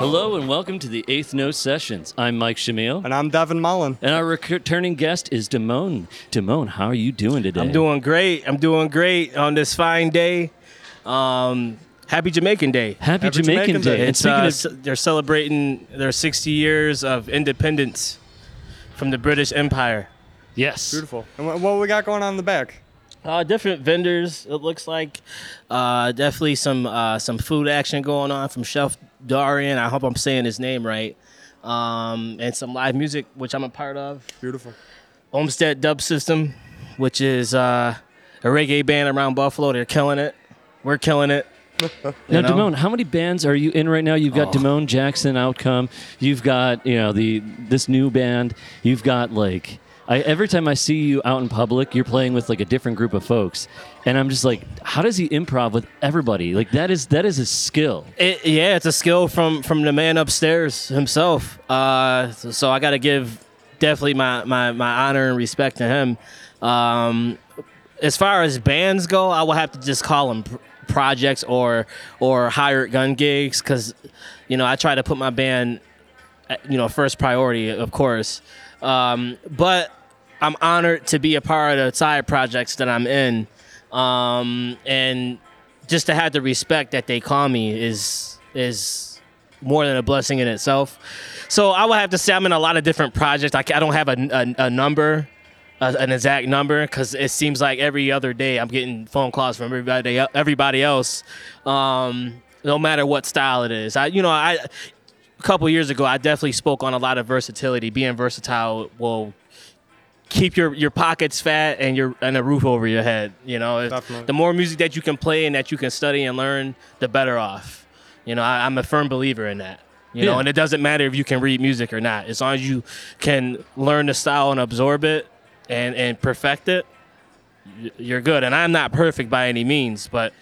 Hello and welcome to the Eighth Note Sessions. I'm Mike Shamil. And I'm Devin Mullen. And our returning guest is Demone. Demone, how are you doing today? I'm doing great. On this fine day. Happy Jamaican Day. Happy Jamaican Day. And speaking of, they're celebrating their 60 years of independence from the British Empire. Yes. Beautiful. And what we got going on in the back? Different vendors, it looks like. Definitely some food action going on from Chef Darian. I hope I'm saying his name right. And some live music, which I'm a part of. Beautiful. Homestead Dub System, which is a reggae band around Buffalo. They're killing it. We're killing it. Now, Demone, how many bands are you in right now? You've got Demone Jackson, Outcome. You've got, you know, this new band. You've got, like... every time I see you out in public, you're playing with like a different group of folks, and I'm just like, how does he improv with everybody? Like that is a skill. It's a skill from the man upstairs himself. So I got to give definitely my honor and respect to him. As far as bands go, I will have to just call them projects or hired gun gigs, because you know I try to put my band, you know, first priority, of course. But I'm honored to be a part of the side projects that I'm in, and just to have the respect that they call me is more than a blessing in itself. So I would have to say I'm in a lot of different projects. I don't have a number, an exact number, because it seems like every other day I'm getting phone calls from everybody else, no matter what style it is. A couple years ago, I definitely spoke on a lot of versatility. Being versatile will keep your pockets fat and a roof over your head. You know, the more music that you can play and that you can study and learn, the better off. You know, I'm a firm believer in that. You know, and it doesn't matter if you can read music or not. As long as you can learn the style and absorb it and perfect it, you're good. And I'm not perfect by any means, but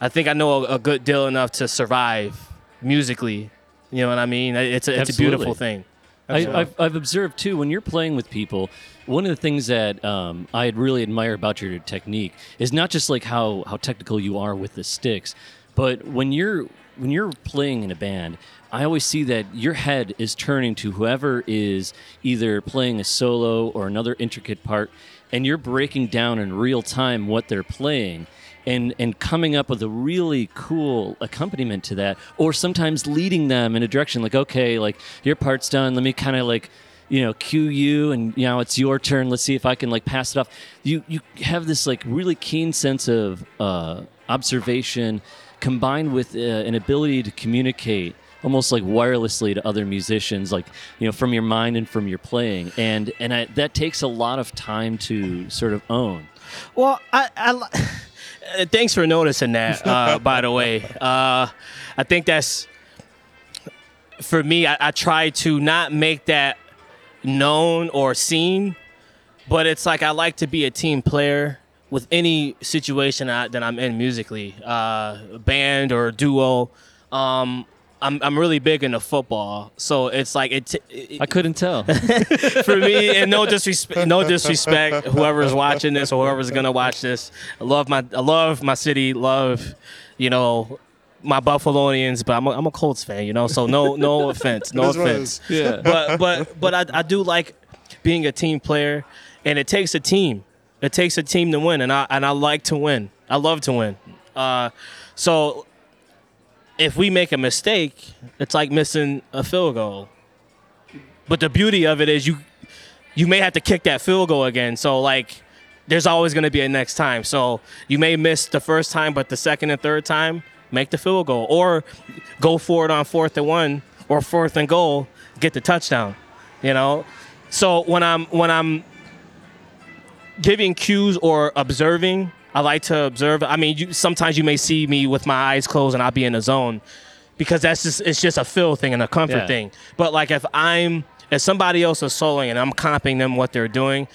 I think I know a good deal enough to survive musically. You know what I mean? It's a beautiful thing. I've observed, too, when you're playing with people, one of the things that I really admire about your technique is not just like how technical you are with the sticks, but when you're playing in a band, I always see that your head is turning to whoever is either playing a solo or another intricate part, and you're breaking down in real time what they're playing. And coming up with a really cool accompaniment to that, or sometimes leading them in a direction like, okay, like your part's done, let me kind of like, you know, cue you, and you know it's your turn. Let's see if I can like pass it off. You have this like really keen sense of observation, combined with an ability to communicate almost like wirelessly to other musicians, like, you know, from your mind and from your playing, and that takes a lot of time to sort of own. Well, I thanks for noticing that, by the way. I think that's, for me, I try to not make that known or seen, but it's like I like to be a team player with any situation that I'm in musically, band or duo. I'm really big into football, so it's like I couldn't tell. For me, and no disrespect, whoever's watching this or whoever's gonna watch this, I love my city, love, you know, my Buffalonians, but I'm a Colts fan, you know, so no offense, no offense. Yeah. But I do like being a team player, and it takes a team. It takes a team to win, and I like to win. I love to win. So. If we make a mistake, it's like missing a field goal. But the beauty of it is you may have to kick that field goal again. So, like, there's always going to be a next time. So you may miss the first time, but the second and third time, make the field goal. Or go for it on 4th and 1 or 4th and goal, get the touchdown, you know. So when I'm giving cues or observing, I like to observe. I mean, sometimes you may see me with my eyes closed and I'll be in the zone. because that's just, it's just a feel thing and a comfort thing. But like if somebody else is soloing and I'm copying them what they're doing,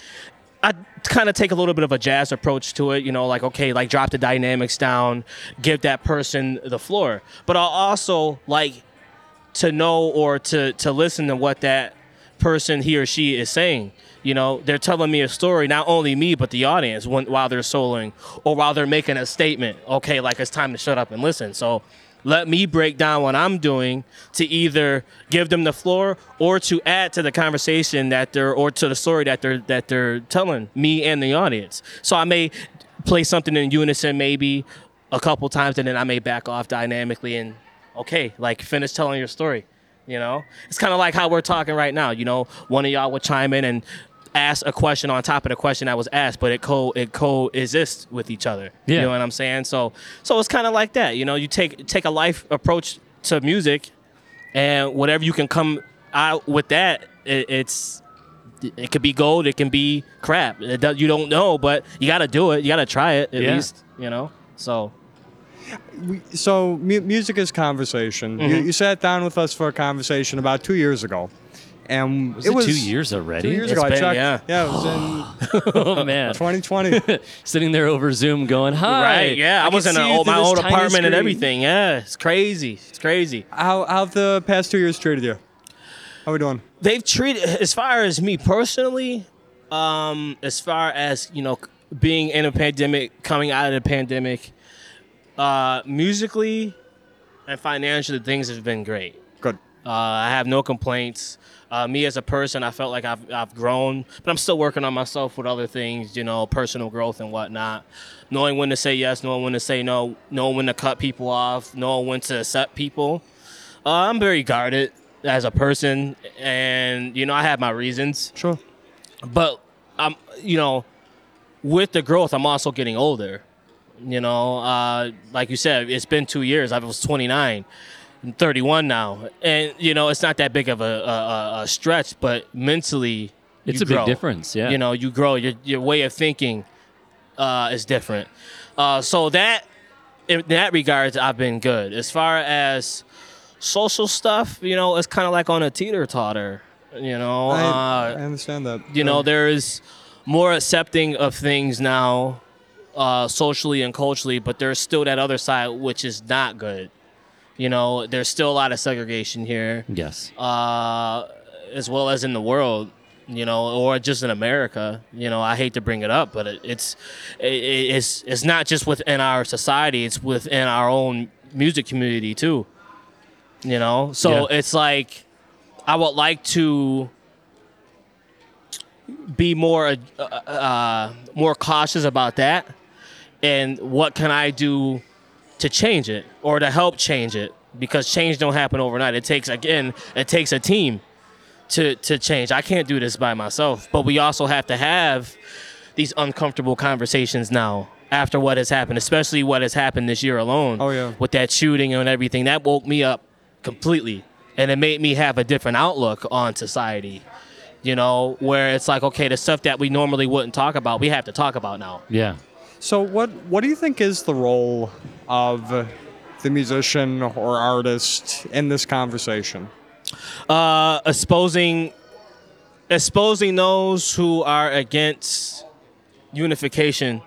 I kind of take a little bit of a jazz approach to it, you know, like, okay, like drop the dynamics down, give that person the floor. But I'll also like to know or to listen to what that person, he or she, is saying. You know, they're telling me a story, not only me, but the audience while they're soloing or while they're making a statement. Okay, like it's time to shut up and listen. So let me break down what I'm doing to either give them the floor or to add to the conversation that they're, or to the story that they're telling me and the audience. So I may play something in unison maybe a couple times, and then I may back off dynamically and, okay, like finish telling your story. You know, it's kind of like how we're talking right now. You know, one of y'all would chime in and ask a question on top of the question that was asked, but it coexists with each other. Yeah. You know what I'm saying? So it's kind of like that. You know, you take a life approach to music, and whatever you can come out with that, it could be gold, it can be crap. You don't know, but you got to do it. You got to try it at least. You know, so. So music is conversation. Mm-hmm. You sat down with us for a conversation about 2 years ago. And was it 2 years already? 2 years ago, I checked. Yeah, it was in oh, man. 2020. Sitting there over Zoom going, hi. Right, yeah. I was in my old apartment screen. And everything. Yeah, it's crazy. It's crazy. How have the past 2 years treated you? How are we doing? They've treated, as far as me personally, as far as, you know, being in a pandemic, coming out of the pandemic, musically and financially, things have been great. Good. I have no complaints. Me as a person, I felt like I've grown, but I'm still working on myself with other things, you know, personal growth and whatnot. Knowing when to say yes, knowing when to say no, knowing when to cut people off, knowing when to accept people. I'm very guarded as a person, and, you know, I have my reasons. Sure. But I'm, you know, with the growth, I'm also getting older. You know, like you said, it's been 2 years. I was 29, I'm 31 now. And, you know, it's not that big of a stretch, but mentally, it's a big difference. Yeah. You know, you grow. Your way of thinking is different. So that, in that regards, I've been good. As far as social stuff, you know, it's kind of like on a teeter-totter, you know. I understand that. You know, there is more accepting of things now. Socially and culturally, but there's still that other side which is not good. You know, there's still a lot of segregation here. Yes. As well as in the world, you know, or just in America. You know, I hate to bring it up, but it's not just within our society, it's within our own music community too. You know? So it's like I would like to be more cautious about that. And what can I do to change it or to help change it? Because change don't happen overnight. It takes a team to change. I can't do this by myself. But we also have to have these uncomfortable conversations now after what has happened, especially what has happened this year alone. Oh, yeah. With that shooting and everything. That woke me up completely. And it made me have a different outlook on society. You know, where it's like, okay, the stuff that we normally wouldn't talk about, we have to talk about now. Yeah. So what do you think is the role of the musician or artist in this conversation? Exposing those who are against unification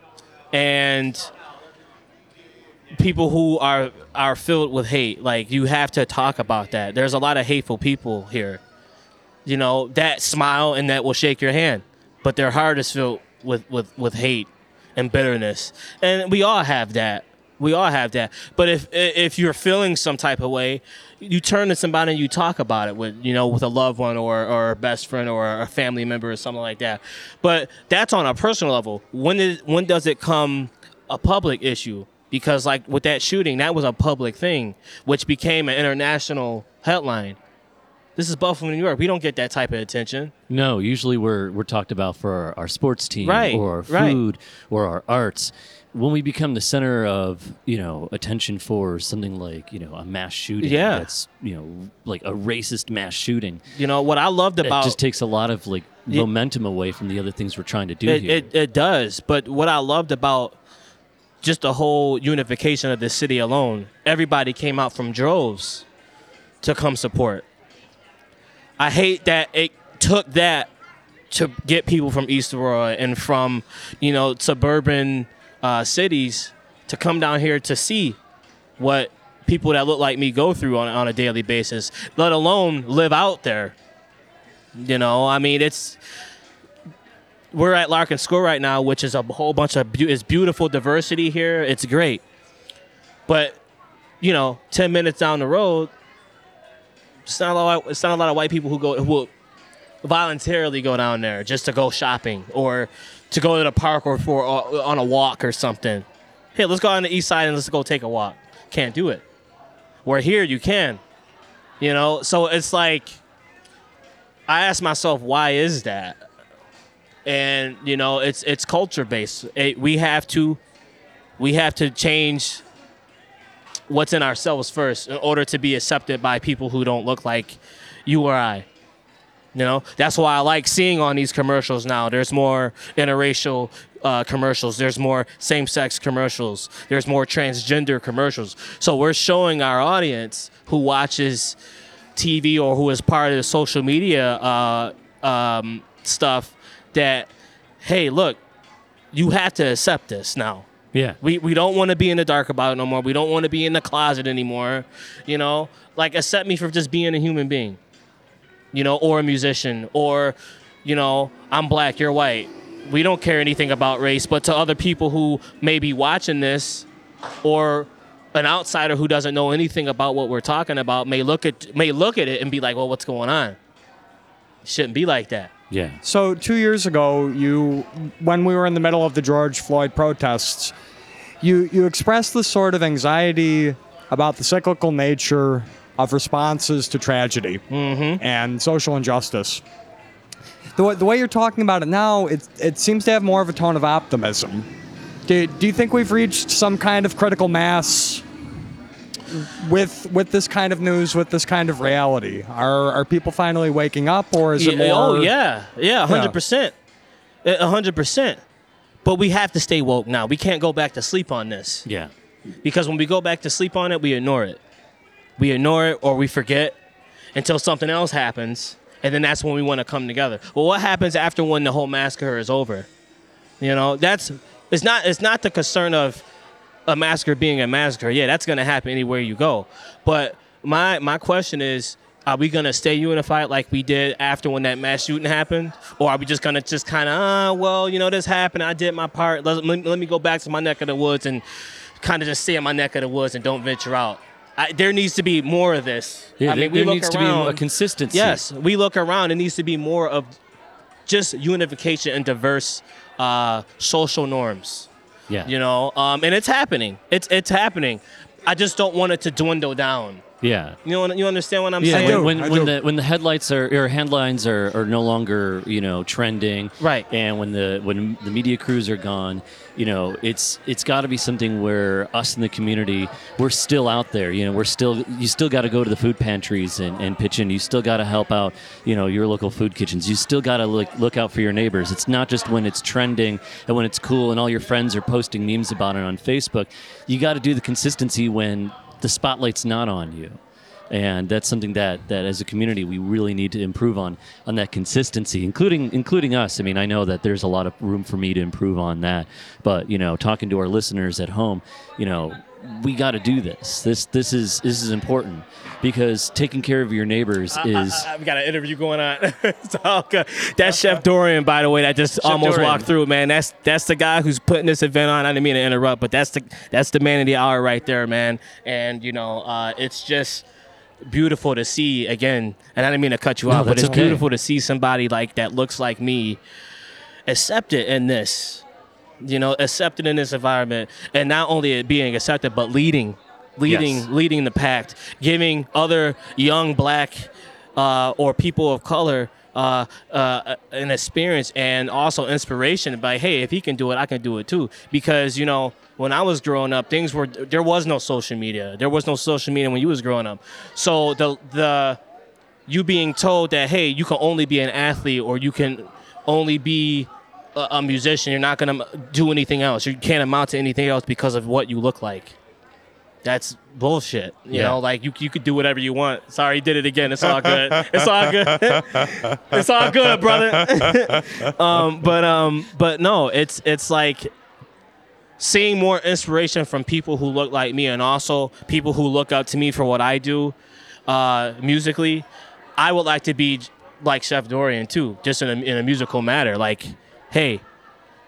and people who are filled with hate. Like, you have to talk about that. There's a lot of hateful people here. You know, that smile and that will shake your hand, but their heart is filled with hate and bitterness. And we all have that. We all have that. But if you're feeling some type of way, you turn to somebody and you talk about it with, you know, with a loved one or a best friend or a family member or something like that. But that's on a personal level. When does it come a public issue? Because like with that shooting, that was a public thing, which became an international headline. This is Buffalo, New York. We don't get that type of attention. No, usually we're talked about for our sports team, right, or our food, right, or our arts. When we become the center of, you know, attention for something like, you know, a mass shooting, that's, you know, like a racist mass shooting. You know, what I loved about... It just takes a lot of, like, momentum away from the other things we're trying to do here. It does. But what I loved about just the whole unification of the city alone, everybody came out from droves to come support. I hate that it took that to get people from East Aurora and from, you know, suburban cities to come down here to see what people that look like me go through on a daily basis, let alone live out there. You know, I mean, it's, we're at Larkin School right now, which is a whole bunch of, it's beautiful diversity here. It's great. But, you know, 10 minutes down the road, it's not a lot of white people who voluntarily go down there just to go shopping or to go to the park or for on a walk or something. Hey, let's go on the east side and let's go take a walk. Can't do it. Where here you can, you know. So it's like I ask myself, why is that? And you know, it's culture based. We have to change what's in ourselves first in order to be accepted by people who don't look like you or I. You know, that's why I like seeing on these commercials now. There's more interracial commercials. There's more same-sex commercials. There's more transgender commercials. So we're showing our audience who watches TV or who is part of the social media stuff that, hey, look, you have to accept this now. Yeah, we don't want to be in the dark about it no more. We don't want to be in the closet anymore. You know, like, accept me for just being a human being, you know, or a musician, or, you know, I'm black, you're white. We don't care anything about race. But to other people who may be watching this, or an outsider who doesn't know anything about what we're talking about, may look at it and be like, well, what's going on? It shouldn't be like that. Yeah. So 2 years ago, when we were in the middle of the George Floyd protests, you expressed this sort of anxiety about the cyclical nature of responses to tragedy and social injustice. The way you're talking about it now, it seems to have more of a tone of optimism. Do you think we've reached some kind of critical mass with this kind of news, with this kind of reality? Are people finally waking up, or is it more? Oh, yeah, 100%. 100%. But we have to stay woke now. We can't go back to sleep on this. Yeah. Because when we go back to sleep on it, we ignore it. We ignore it, or we forget until something else happens, and then that's when we want to come together. Well, what happens after when the whole massacre is over? You know, it's not the concern of a massacre being a massacre. Yeah, that's going to happen anywhere you go. But my question is, are we going to stay unified like we did after when that mass shooting happened? Or are we just going to just kind of, well, you know, this happened, I did my part, let me go back to my neck of the woods and kind of just stay in my neck of the woods and don't venture out? There needs to be more of this. Yeah, I mean, there needs to be a consistency. Yes, we look around. It needs to be more of just unification and diverse social norms. Yeah, you know, and it's happening. It's happening. I just don't want it to dwindle down. Yeah, you understand what I'm saying? Yeah, when the headlights or headlines are no longer, you know, trending, right? And when the media crews are gone, you know, it's got to be something where us in the community, we're still out there. You know, you still got to go to the food pantries and pitch in. You still got to help out, you know, your local food kitchens. You still got to look out for your neighbors. It's not just when it's trending and when it's cool and all your friends are posting memes about it on Facebook. You got to do the consistency when the spotlight's not on you. And that's something that as a community we really need to improve on that consistency, including us. I mean, I know that there's a lot of room for me to improve on that, but, you know, talking to our listeners at home, you know, we got to do this. This is important, because taking care of your neighbors is... I've got an interview going on. That's Chef Darian, by the way, that just Chef almost Darian walked through, man. That's the guy who's putting this event on. I didn't mean to interrupt, but that's the man of the hour right there, man. And, you know, it's just beautiful to see, again, and I didn't mean to cut you off, but it's okay. Beautiful to see somebody like that looks like me accepted in this. You know, accepted in this environment, and not only it being accepted, but leading, yes, leading the pack, giving other young black or people of color an experience and also inspiration. By, hey, if he can do it, I can do it too. Because, you know, when I was growing up, there was no social media. There was no social media when you was growing up. So the you being told that, hey, you can only be an athlete, or you can only be a musician, you're not going to do anything else. You can't amount to anything else because of what you look like. That's bullshit. You know, like you could do whatever you want. Sorry, you did it again. It's all good. It's all good. It's all good, brother. But no, it's like seeing more inspiration from people who look like me and also people who look up to me for what I do musically. I would like to be like Chef Darian too, just in a musical matter. Like, hey,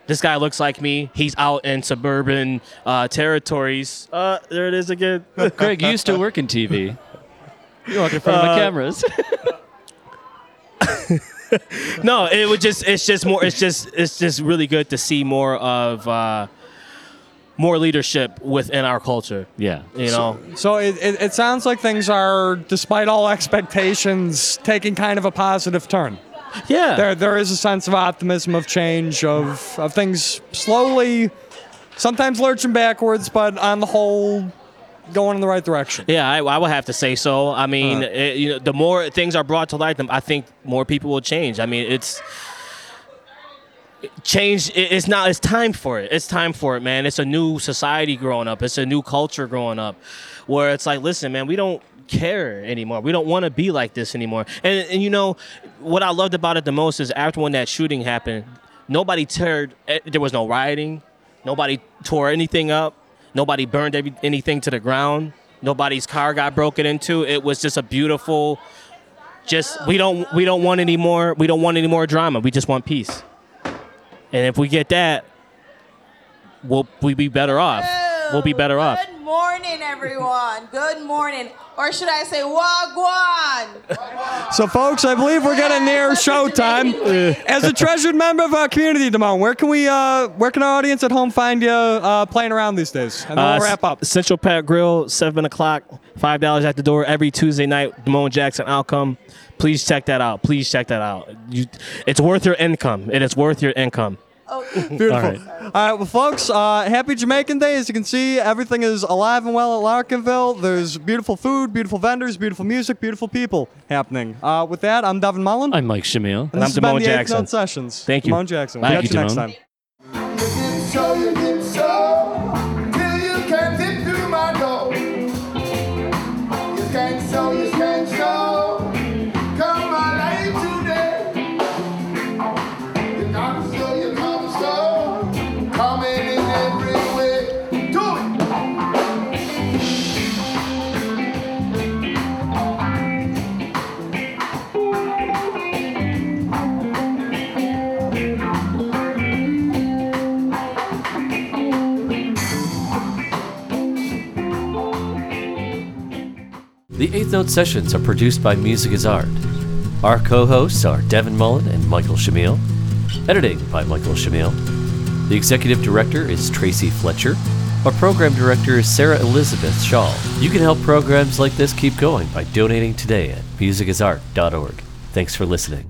this guy looks like me. He's out in suburban territories. There it is again. Craig, you used to work in TV. You walk in front of the cameras. No, it was just. It's just more. It's just really good to see more of more leadership within our culture. Yeah, you know. So it sounds like things are, despite all expectations, taking kind of a positive turn. Yeah, there is a sense of optimism, of change, of things slowly, sometimes lurching backwards, but on the whole, going in the right direction. Yeah, I would have to say so. I mean, the more things are brought to light, I think more people will change. I mean, it's time for it. It's time for it, man. It's a new society growing up. It's a new culture growing up, where it's like, listen, man, we don't care anymore. We don't want to be like this anymore. And you know what I loved about it the most is after when that shooting happened, nobody teared. There was no rioting. Nobody tore anything up. Nobody burned anything to the ground. Nobody's car got broken into. It was just a beautiful. Just we don't want any more. We don't want any more drama. We just want peace. And if we get that, we'll be better off. We'll be better off. Good morning, everyone. Good morning. Or should I say, wagwan. So, folks, I believe we're getting near showtime. As a treasured member of our community, Demone, where can our audience at home find you playing around these days? And then we'll wrap up. Central Pet Grill, 7 o'clock, $5 at the door every Tuesday night. Demone Jackson Outcome. Please check that out. Please check that out. It's worth your income. It is worth your income. Okay. Beautiful. All right, well, folks, happy Jamaican Day. As you can see, everything is alive and well at Larkinville. There's beautiful food, beautiful vendors, beautiful music, beautiful people happening. With that, I'm Devin Mullen. I'm Mike Shamil. And I'm Demone Jackson. Eighth Note Sessions. Thank you. Demone Jackson. We'll catch you next time. The Eighth Note Sessions are produced by Music is Art. Our co-hosts are Devin Mullen and Michael Shamil. Editing by Michael Shamil. The executive director is Tracy Fletcher. Our program director is Sarah Elizabeth Shaw. You can help programs like this keep going by donating today at musicisart.org. Thanks for listening.